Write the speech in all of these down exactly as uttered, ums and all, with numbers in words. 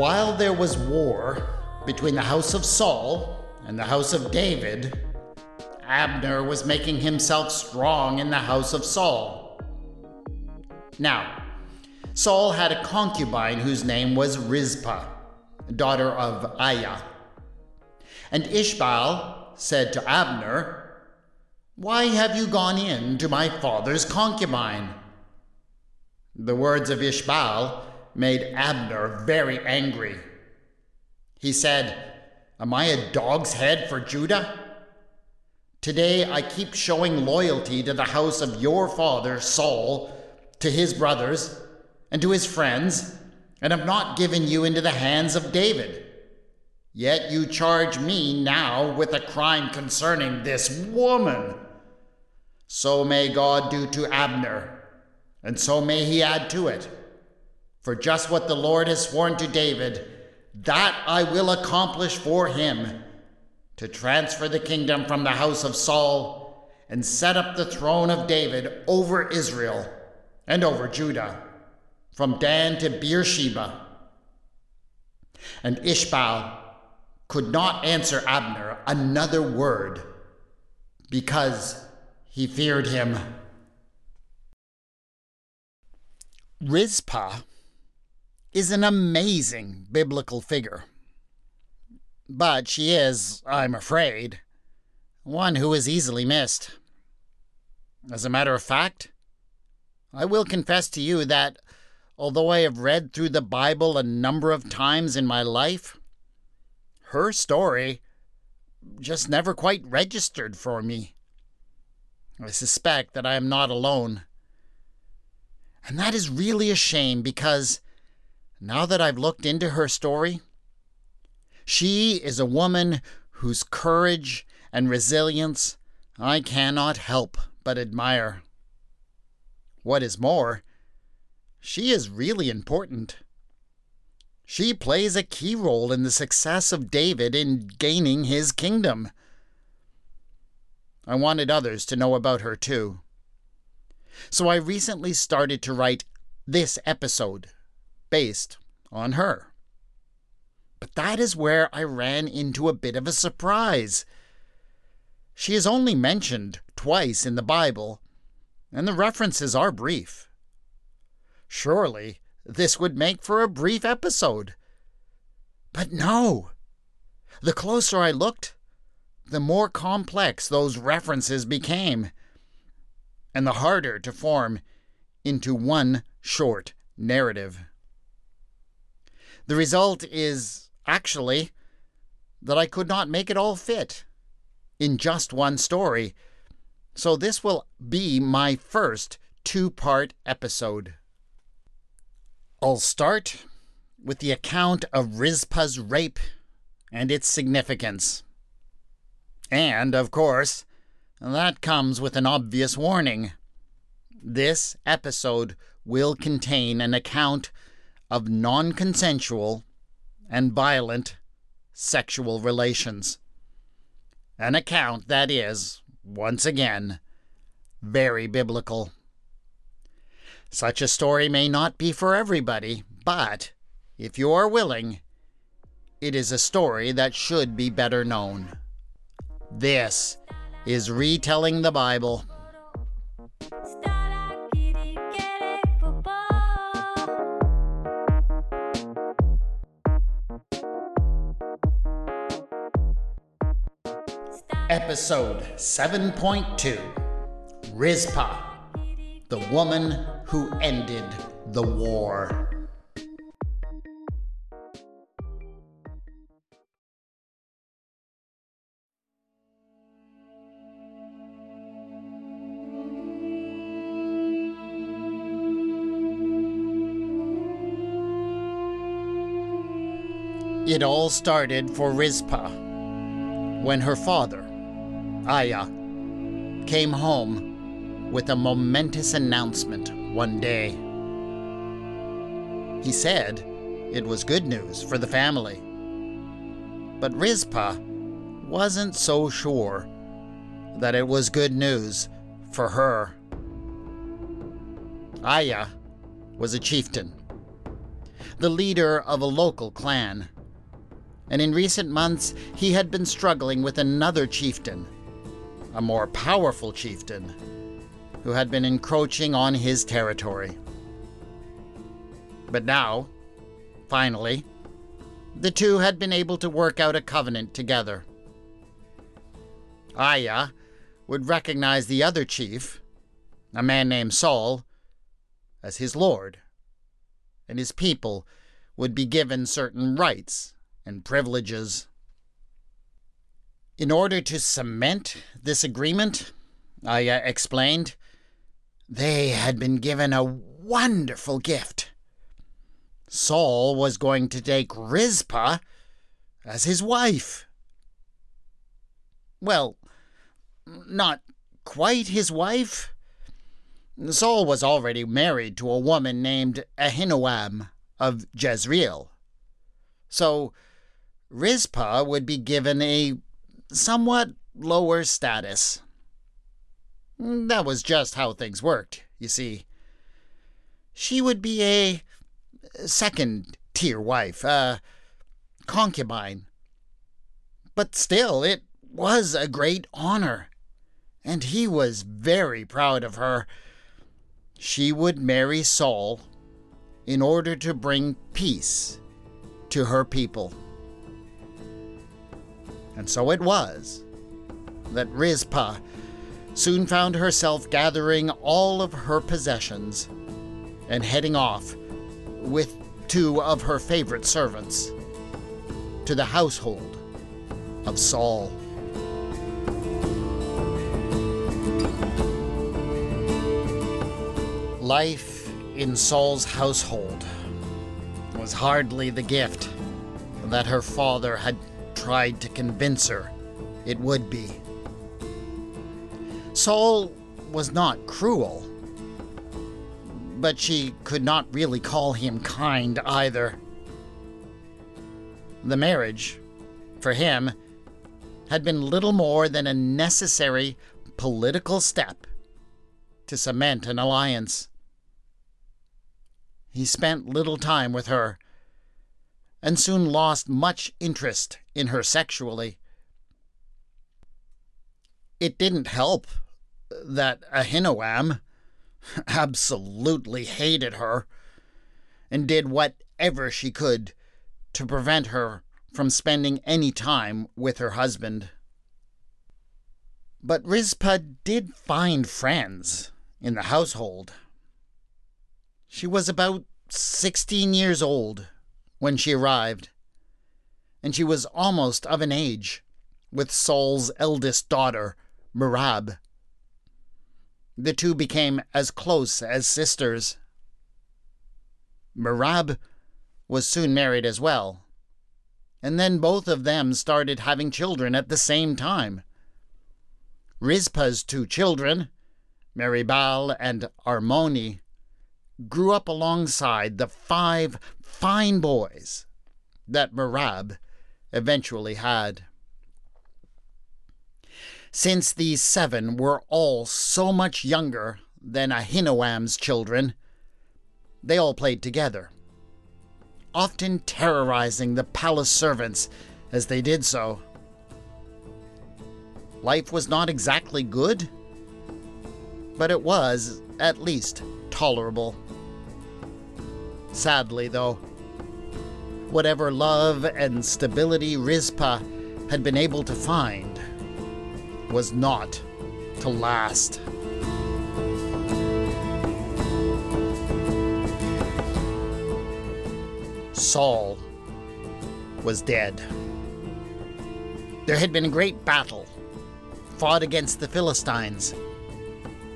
While there was war between the house of Saul and the house of David, Abner was making himself strong in the house of Saul. Now, Saul had a concubine whose name was Rizpah, daughter of Aiah. And Eshbaal said to Abner, "Why have you gone in to my father's concubine?" The words of Eshbaal made Abner very angry. He said, "Am I a dog's head for Judah? Today I keep showing loyalty to the house of your father Saul, to his brothers, and to his friends, and have not given you into the hands of David. Yet you charge me now with a crime concerning this woman. So may God do to Abner, and so may he add to it. For just what the Lord has sworn to David, that I will accomplish for him, to transfer the kingdom from the house of Saul and set up the throne of David over Israel and over Judah, from Dan to Beersheba." And Eshbaal could not answer Abner another word, because he feared him. Rizpah is an amazing biblical figure, but she is, I'm afraid, one who is easily missed. As a matter of fact, I will confess to you that although I have read through the Bible a number of times in my life, her story just never quite registered for me. I suspect that I am not alone. And that is really a shame, because now that I've looked into her story, she is a woman whose courage and resilience I cannot help but admire. What is more, she is really important. She plays a key role in the success of David in gaining his kingdom. I wanted others to know about her too. So I recently started to write this episode based on her. But that is where I ran into a bit of a surprise. She is only mentioned twice in the Bible, and the references are brief. Surely this would make for a brief episode. But no! The closer I looked, the more complex those references became, and the harder to form into one short narrative. The result is, actually, that I could not make it all fit in just one story, so this will be my first two-part episode. I'll start with the account of Rizpah's rape and its significance. And, of course, that comes with an obvious warning. This episode will contain an account of non-consensual and violent sexual relations. An account that is, once again, very biblical. Such a story may not be for everybody, but if you are willing, it is a story that should be better known. This is Retelling the Bible. Episode seven point two, Rizpah, the woman who ended the war. It all started for Rizpah when her father, Aiah, came home with a momentous announcement one day. He said it was good news for the family, but Rizpah wasn't so sure that it was good news for her. Aiah was a chieftain, the leader of a local clan. And in recent months, he had been struggling with another chieftain, a more powerful chieftain, who had been encroaching on his territory. But now, finally, the two had been able to work out a covenant together. Aiah would recognize the other chief, a man named Saul, as his lord, and his people would be given certain rights and privileges. In order to cement this agreement, Aiah explained, they had been given a wonderful gift. Saul was going to take Rizpah as his wife. Well, not quite his wife. Saul was already married to a woman named Ahinoam of Jezreel. So Rizpah would be given a somewhat lower status. That was just how things worked, you see. She would be a second-tier wife, a concubine. But still, it was a great honor, and he was very proud of her. She would marry Saul in order to bring peace to her people. And so it was that Rizpah soon found herself gathering all of her possessions and heading off with two of her favorite servants to the household of Saul. Life in Saul's household was hardly the gift that her father had tried to convince her it would be. Saul was not cruel, but she could not really call him kind either. The marriage, for him, had been little more than a necessary political step to cement an alliance. He spent little time with her, and soon lost much interest in her sexually. It didn't help that Ahinoam absolutely hated her and did whatever she could to prevent her from spending any time with her husband. But Rizpah did find friends in the household. She was about sixteen years old when she arrived, and she was almost of an age with Saul's eldest daughter, Merab. The two became as close as sisters. Merab was soon married as well, and then both of them started having children at the same time. Rizpah's two children, Meribaal and Armoni, grew up alongside the five fine boys that Merab eventually had. Since these seven were all so much younger than Ahinoam's children, they all played together, often terrorizing the palace servants as they did so. Life was not exactly good, but it was at least tolerable. Sadly, though, whatever love and stability Rizpah had been able to find was not to last. Saul was dead. There had been a great battle fought against the Philistines,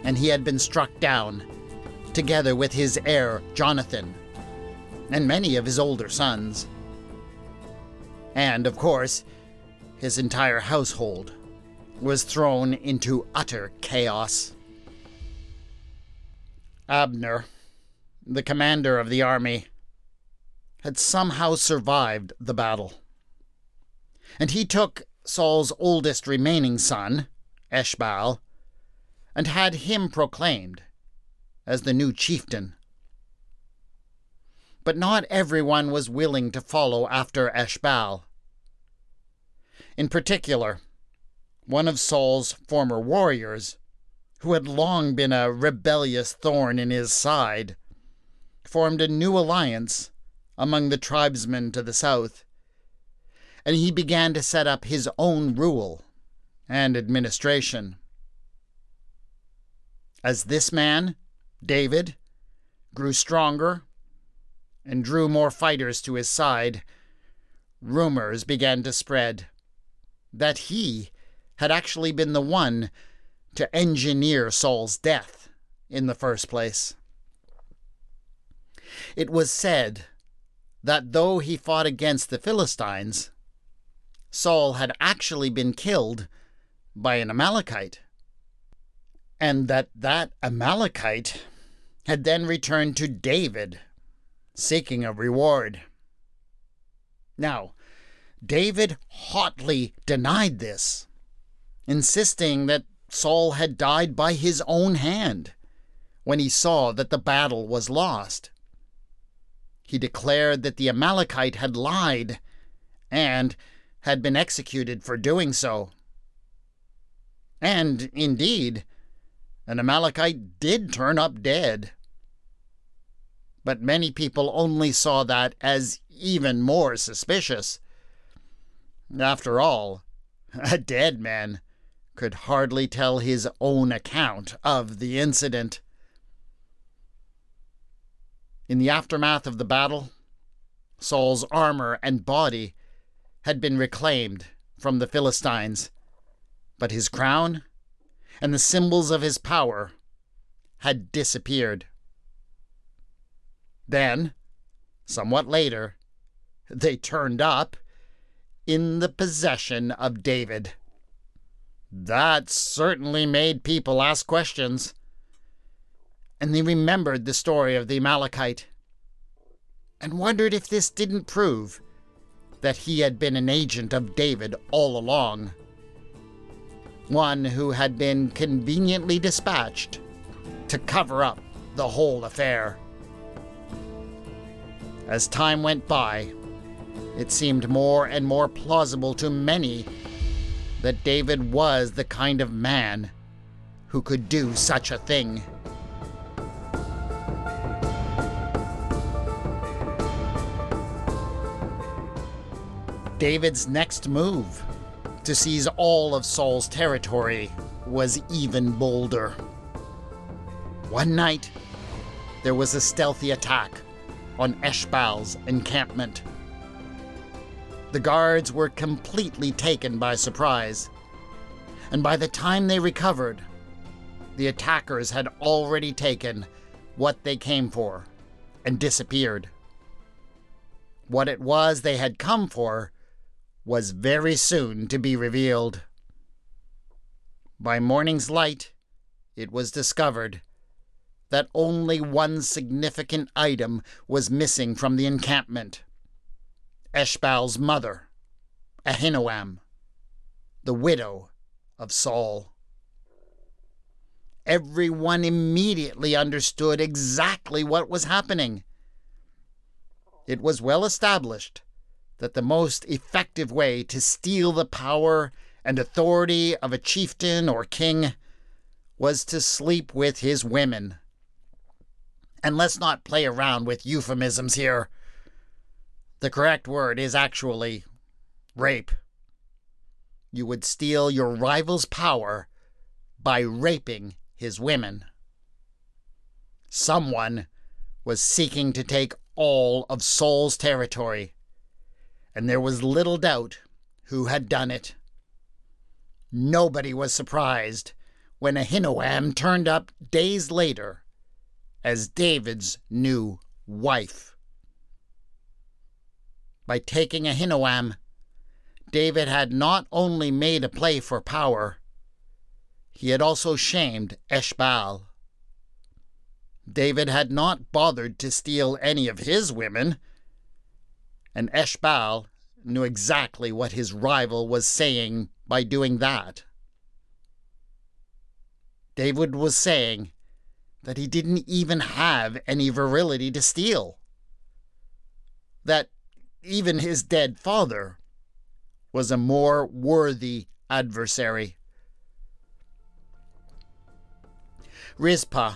and he had been struck down together with his heir Jonathan and many of his older sons. And, of course, his entire household was thrown into utter chaos. Abner, the commander of the army, had somehow survived the battle, and he took Saul's oldest remaining son, Eshbaal, and had him proclaimed as the new chieftain. but not everyone was willing to follow after Eshbaal. In particular, one of Saul's former warriors, who had long been a rebellious thorn in his side, formed a new alliance among the tribesmen to the south, and he began to set up his own rule and administration. As this man, David, grew stronger and drew more fighters to his side, rumors began to spread that he had actually been the one to engineer Saul's death in the first place. It was said that though he fought against the Philistines, Saul had actually been killed by an Amalekite, and that that Amalekite had then returned to David, seeking a reward. Now, David hotly denied this, insisting that Saul had died by his own hand when he saw that the battle was lost. He declared that the Amalekite had lied and had been executed for doing so. And, indeed, an Amalekite did turn up dead. But many people only saw that as even more suspicious. After all, a dead man could hardly tell his own account of the incident. In the aftermath of the battle, Saul's armor and body had been reclaimed from the Philistines, but his crown and the symbols of his power had disappeared. Then, somewhat later, they turned up in the possession of David. That certainly made people ask questions, and they remembered the story of the Amalekite and wondered if this didn't prove that he had been an agent of David all along, one who had been conveniently dispatched to cover up the whole affair. As time went by, it seemed more and more plausible to many that David was the kind of man who could do such a thing. David's next move, to seize all of Saul's territory, was even bolder. One night, there was a stealthy attack on Eshbaal's encampment. The guards were completely taken by surprise, and by the time they recovered, the attackers had already taken what they came for and disappeared. What it was they had come for was very soon to be revealed. By morning's light, it was discovered that only one significant item was missing from the encampment: Eshbaal's mother, Ahinoam, the widow of Saul. Everyone immediately understood exactly what was happening. It was well established that the most effective way to steal the power and authority of a chieftain or king was to sleep with his women. And let's not play around with euphemisms here. The correct word is actually rape. You would steal your rival's power by raping his women. Someone was seeking to take all of Saul's territory, and there was little doubt who had done it. Nobody was surprised when Ahinoam turned up days later as David's new wife. By taking Ahinoam, David had not only made a play for power, he had also shamed Eshbaal. David had not bothered to steal any of his women, and Eshbaal knew exactly what his rival was saying by doing that. David was saying that he didn't even have any virility to steal. that even his dead father was a more worthy adversary. Rizpah,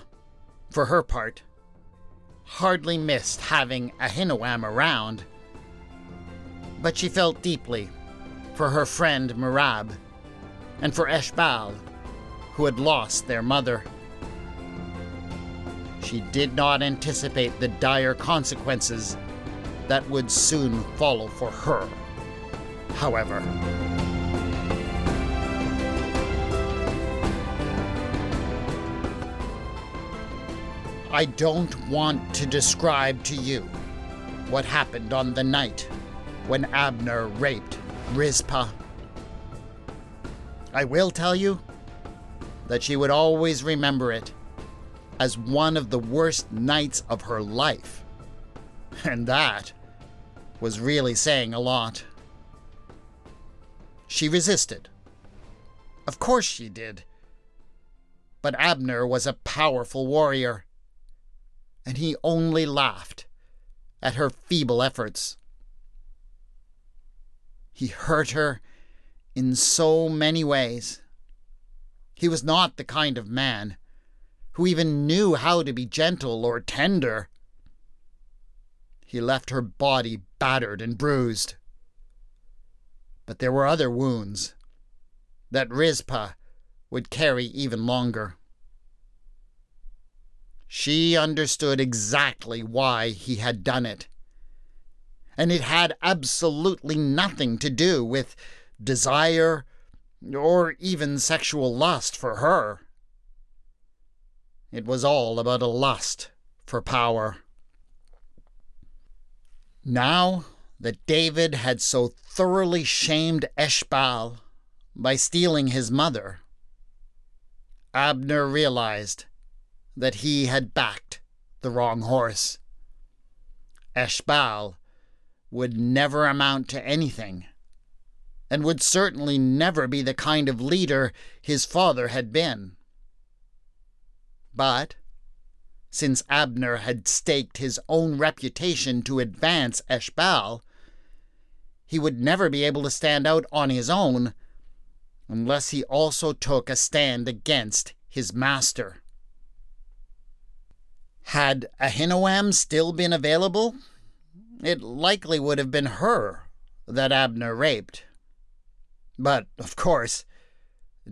for her part, hardly missed having Ahinoam around, but she felt deeply for her friend Merab and for Eshbaal, who had lost their mother. She did not anticipate the dire consequences that would soon follow for her, however. I don't want to describe to you what happened on the night when Abner raped Rizpah. I will tell you that she would always remember it as one of the worst nights of her life. And that was really saying a lot. She resisted. Of course she did. But Abner was a powerful warrior, and he only laughed at her feeble efforts. He hurt her in so many ways. He was not the kind of man who even knew how to be gentle or tender. He left her body battered and bruised. But there were other wounds that Rizpah would carry even longer. She understood exactly why he had done it, and it had absolutely nothing to do with desire or even sexual lust for her. It was all about a lust for power. Now that David had so thoroughly shamed Eshbaal by stealing his mother, Abner realized that he had backed the wrong horse. Eshbaal would never amount to anything, and would certainly never be the kind of leader his father had been. But since Abner had staked his own reputation to advance Eshbaal, he would never be able to stand out on his own unless he also took a stand against his master. Had Ahinoam still been available, it likely would have been her that Abner raped. But, of course,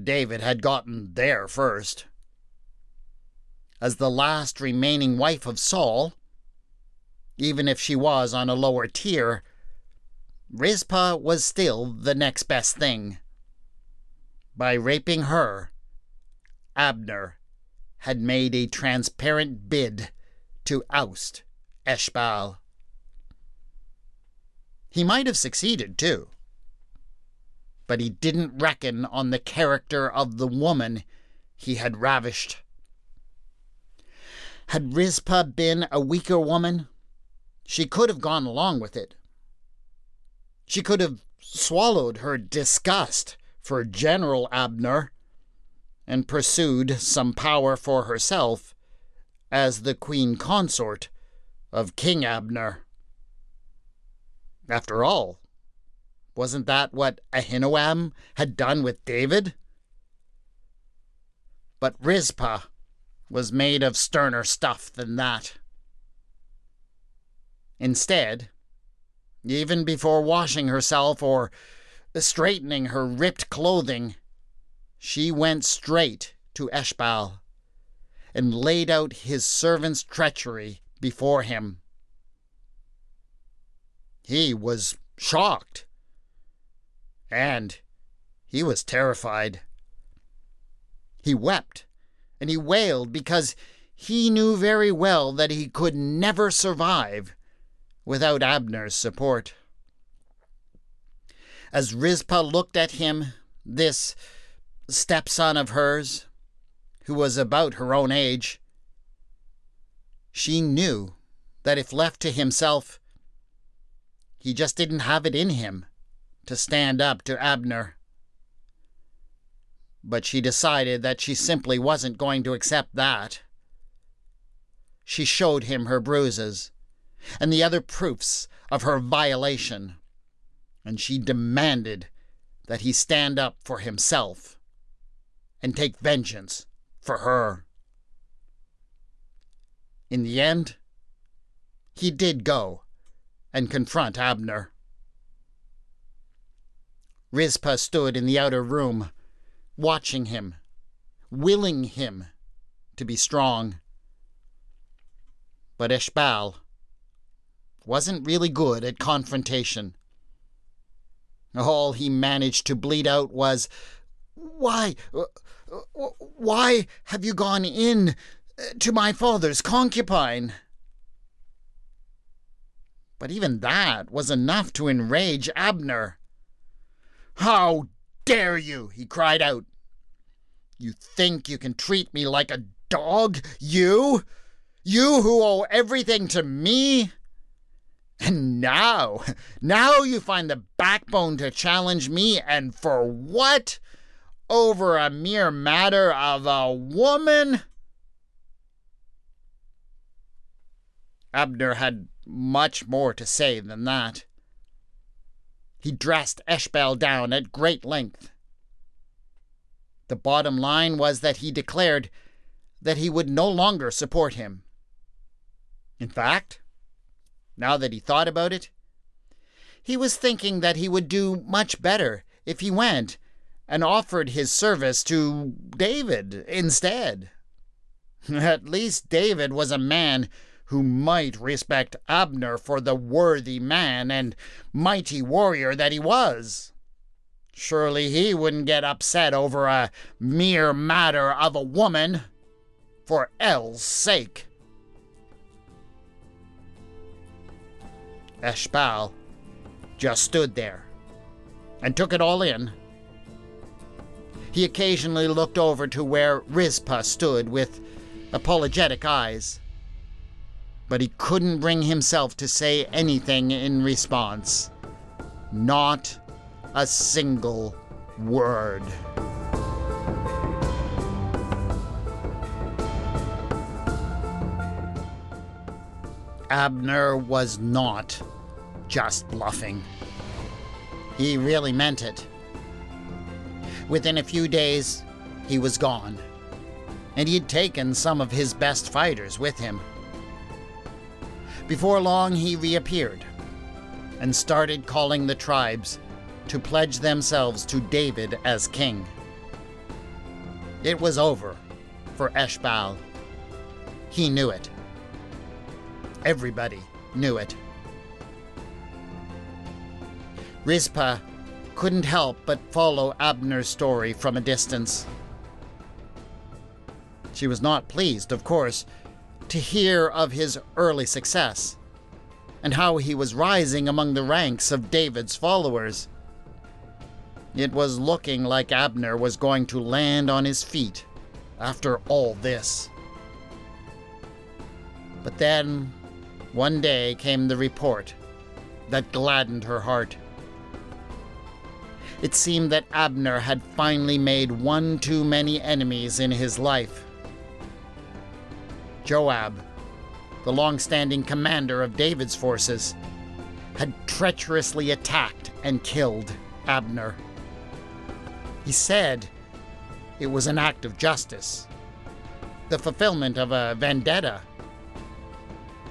David had gotten there first. As the last remaining wife of Saul, even if she was on a lower tier, Rizpah was still the next best thing. By raping her, Abner had made a transparent bid to oust Eshbaal. He might have succeeded, too, but he didn't reckon on the character of the woman he had ravished. Had Rizpah been a weaker woman, she could have gone along with it. She could have swallowed her disgust for General Abner and pursued some power for herself as the queen consort of King Abner. After all, wasn't that what Ahinoam had done with David? But Rizpah was made of sterner stuff than that. Instead, even before washing herself or straightening her ripped clothing, she went straight to Eshbaal and laid out his servant's treachery before him. He was shocked, and he was terrified. He wept, and he wailed because he knew very well that he could never survive without Abner's support. As Rizpah looked at him, this stepson of hers, who was about her own age, she knew that if left to himself, he just didn't have it in him to stand up to Abner. But she decided that she simply wasn't going to accept that. She showed him her bruises and the other proofs of her violation, and she demanded that he stand up for himself and take vengeance for her. In the end, he did go and confront Abner. Rizpah stood in the outer room, watching him, willing him to be strong. But Eshbaal wasn't really good at confrontation. All he managed to bleat out was, "Why, why have you gone in to my father's concubine?" But even that was enough to enrage Abner. "How dare you!" he cried out. "You think you can treat me like a dog? You? You who owe everything to me? And now, now you find the backbone to challenge me, and for what? Over a mere matter of a woman?" Abner had much more to say than that. He dressed Eshbaal down at great length. The bottom line was that he declared that he would no longer support him. In fact, now that he thought about it, he was thinking that he would do much better if he went and offered his service to David instead. At least David was a man who might respect Abner for the worthy man and mighty warrior that he was. Surely he wouldn't get upset over a mere matter of a woman for El's sake. Eshbaal just stood there and took it all in. He occasionally looked over to where Rizpah stood with apologetic eyes, but he couldn't bring himself to say anything in response. Not a single word. Abner was not just bluffing. He really meant it. Within a few days, he was gone, and he had taken some of his best fighters with him. Before long, he reappeared and started calling the tribes to pledge themselves to David as king. It was over for Eshbaal. He knew it. Everybody knew it. Rizpah couldn't help but follow Abner's story from a distance. She was not pleased, of course, to hear of his early success and how he was rising among the ranks of David's followers. It was looking like Abner was going to land on his feet after all this. But then, one day came the report that gladdened her heart. It seemed that Abner had finally made one too many enemies in his life. Joab, the long-standing commander of David's forces, had treacherously attacked and killed Abner. He said it was an act of justice, the fulfillment of a vendetta.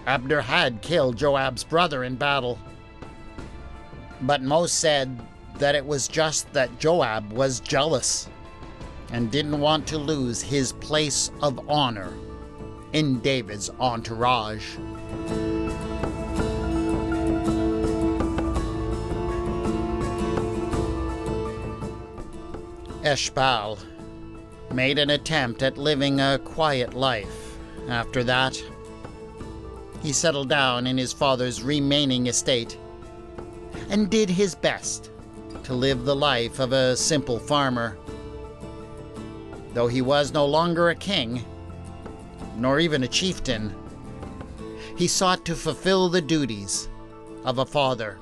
Abner had killed Joab's brother in battle, but most said that it was just that Joab was jealous and didn't want to lose his place of honor in David's entourage. Eshbaal made an attempt at living a quiet life. After that, he settled down in his father's remaining estate and did his best to live the life of a simple farmer. Though he was no longer a king, nor even a chieftain, he sought to fulfill the duties of a father.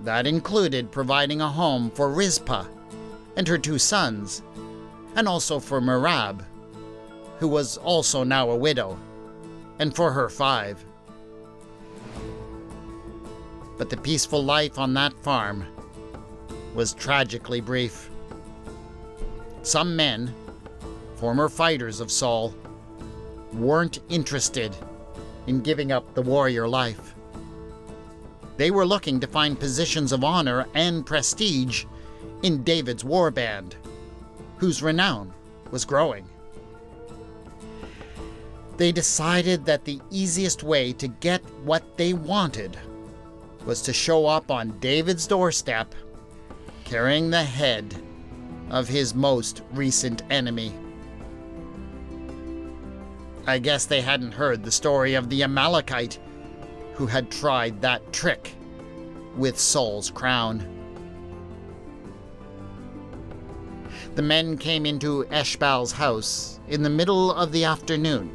That included providing a home for Rizpah and her two sons, and also for Merab, who was also now a widow, and for her five. but the peaceful life on that farm was tragically brief. Some men, former fighters of Saul, weren't interested in giving up the warrior life. They were looking to find positions of honor and prestige in David's war band, whose renown was growing. They decided that the easiest way to get what they wanted was to show up on David's doorstep carrying the head of his most recent enemy. I guess they hadn't heard the story of the Amalekite who had tried that trick with Saul's crown. The men came into Eshbaal's house in the middle of the afternoon,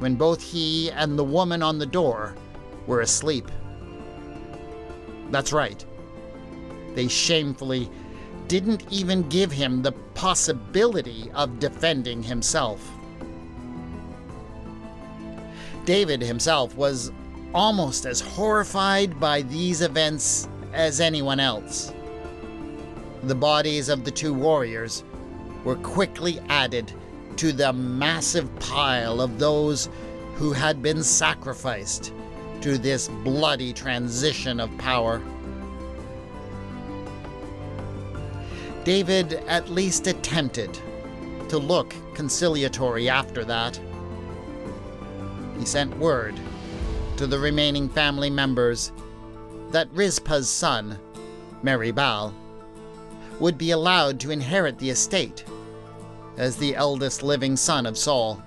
when both he and the woman on the door were asleep. That's right, they shamefully didn't even give him the possibility of defending himself. David himself was almost as horrified by these events as anyone else. The bodies of the two warriors were quickly added to the massive pile of those who had been sacrificed to this bloody transition of power. David at least attempted to look conciliatory after that. He sent word to the remaining family members that Rizpah's son, Meribaal, would be allowed to inherit the estate as the eldest living son of Saul.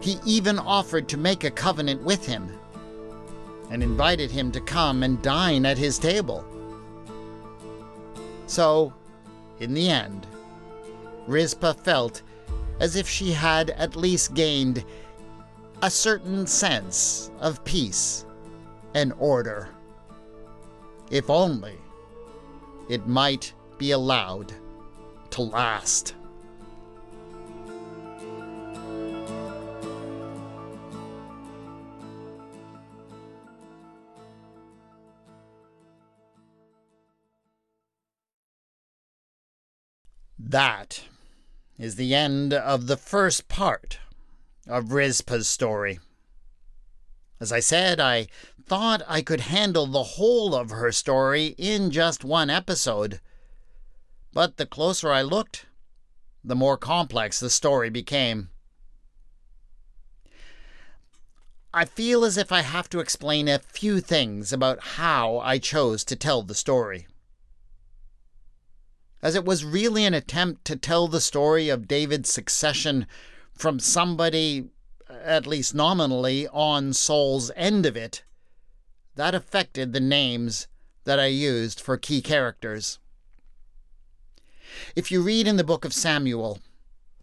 He even offered to make a covenant with him and invited him to come and dine at his table. So, in the end, Rizpah felt as if she had at least gained a certain sense of peace and order. If only it might be allowed to last. That is the end of the first part of Rizpah's story. As I said, I thought I could handle the whole of her story in just one episode, but the closer I looked, the more complex the story became. I feel as if I have to explain a few things about how I chose to tell the story. As it was really an attempt to tell the story of David's succession from somebody, at least nominally, on Saul's end of it, that affected the names that I used for key characters. If you read in the book of Samuel,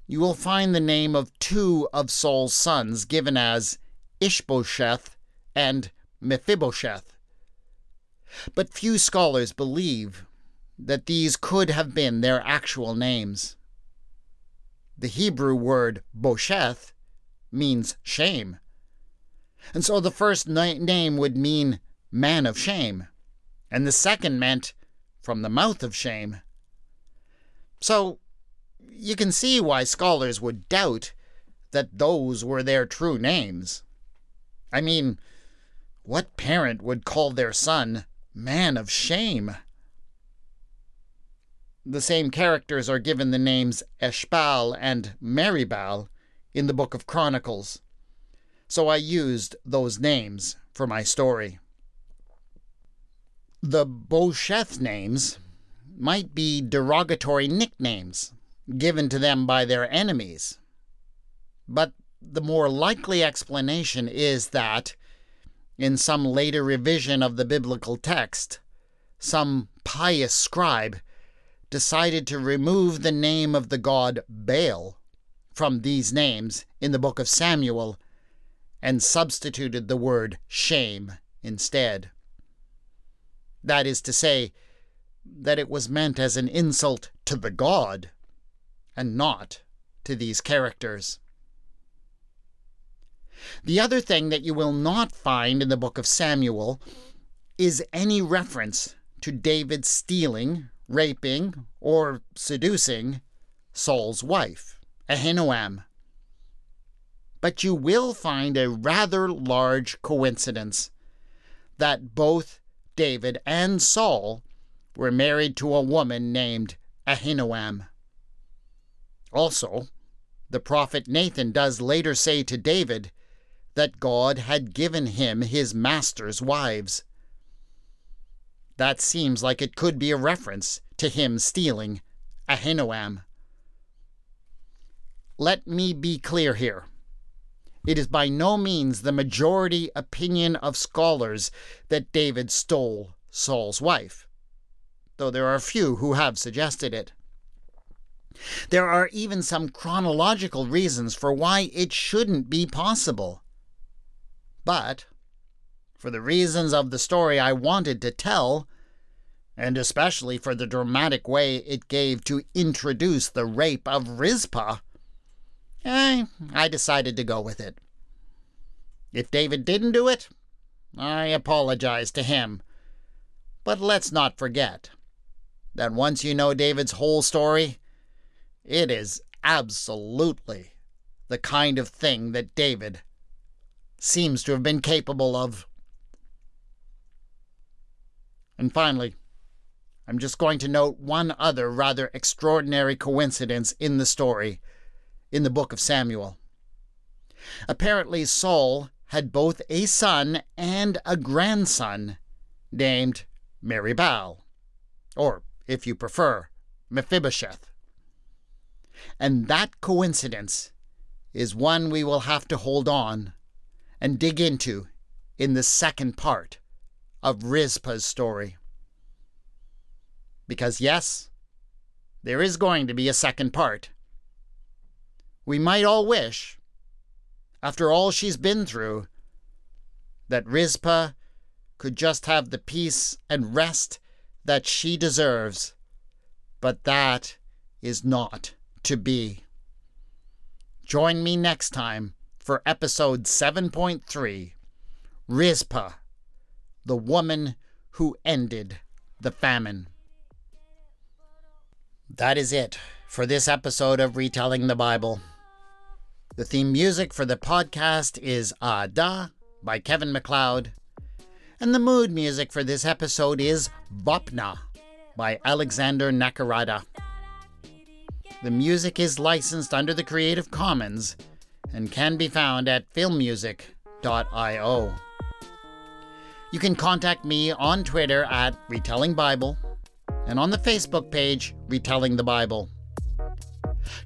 you will find the name of two of Saul's sons given as Ishbosheth and Mephibosheth. But few scholars believe that these could have been their actual names. The Hebrew word bosheth means shame, and so the first name would mean man of shame, and the second meant from the mouth of shame. So, you can see why scholars would doubt that those were their true names. I mean, what parent would call their son Man of Shame? The same characters are given the names Eshbaal and Meribaal in the Book of Chronicles, so I used those names for my story. The Bosheth names might be derogatory nicknames given to them by their enemies, but the more likely explanation is that, in some later revision of the biblical text, some pious scribe decided to remove the name of the god Baal from these names in the book of Samuel and substituted the word shame instead. That is to say, that it was meant as an insult to the god, and not to these characters. The other thing that you will not find in the book of Samuel is any reference to David stealing, raping, or seducing Saul's wife, Ahinoam. But you will find a rather large coincidence that both David and Saul were married to a woman named Ahinoam. Also, the prophet Nathan does later say to David that God had given him his master's wives. That seems like it could be a reference to him stealing Ahinoam. Let me be clear here. It is by no means the majority opinion of scholars that David stole Saul's wife, though there are a few who have suggested it. There are even some chronological reasons for why it shouldn't be possible. But, for the reasons of the story I wanted to tell, and especially for the dramatic way it gave to introduce the rape of Rizpah, eh, I decided to go with it. If David didn't do it, I apologize to him. But let's not forget that once you know David's whole story, it is absolutely the kind of thing that David seems to have been capable of. And finally, I'm just going to note one other rather extraordinary coincidence in the story in the book of Samuel. Apparently, Saul had both a son and a grandson named Meribaal, or, if you prefer, Mephibosheth. And that coincidence is one we will have to hold on and dig into in the second part of Rizpah's story. Because yes, there is going to be a second part. We might all wish, after all she's been through, that Rizpah could just have the peace and rest that she deserves, but that is not to be. Join me next time for episode seven point three, Rizpah, the woman who ended the famine. That is it for this episode of Retelling the Bible. The theme music for the podcast is Ada by Kevin MacLeod, and the mood music for this episode is Vopna by Alexander Nakarada. The music is licensed under the Creative Commons and can be found at filmmusic dot io. You can contact me on Twitter at Retelling Bible and on the Facebook page Retelling the Bible.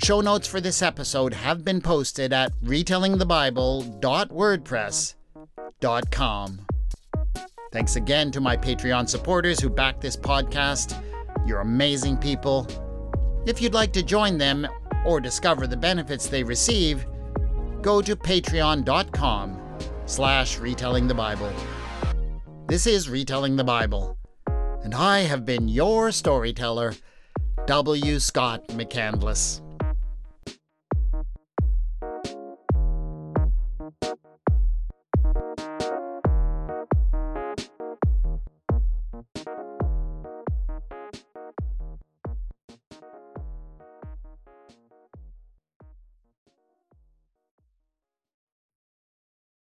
Show notes for this episode have been posted at retelling the bible dot wordpress dot com. Thanks again to my Patreon supporters who back this podcast. You're amazing people. If you'd like to join them or discover the benefits they receive, go to patreon dot com slash retelling the bible. This is Retelling the Bible, and I have been your storyteller, W. Scott McCandless.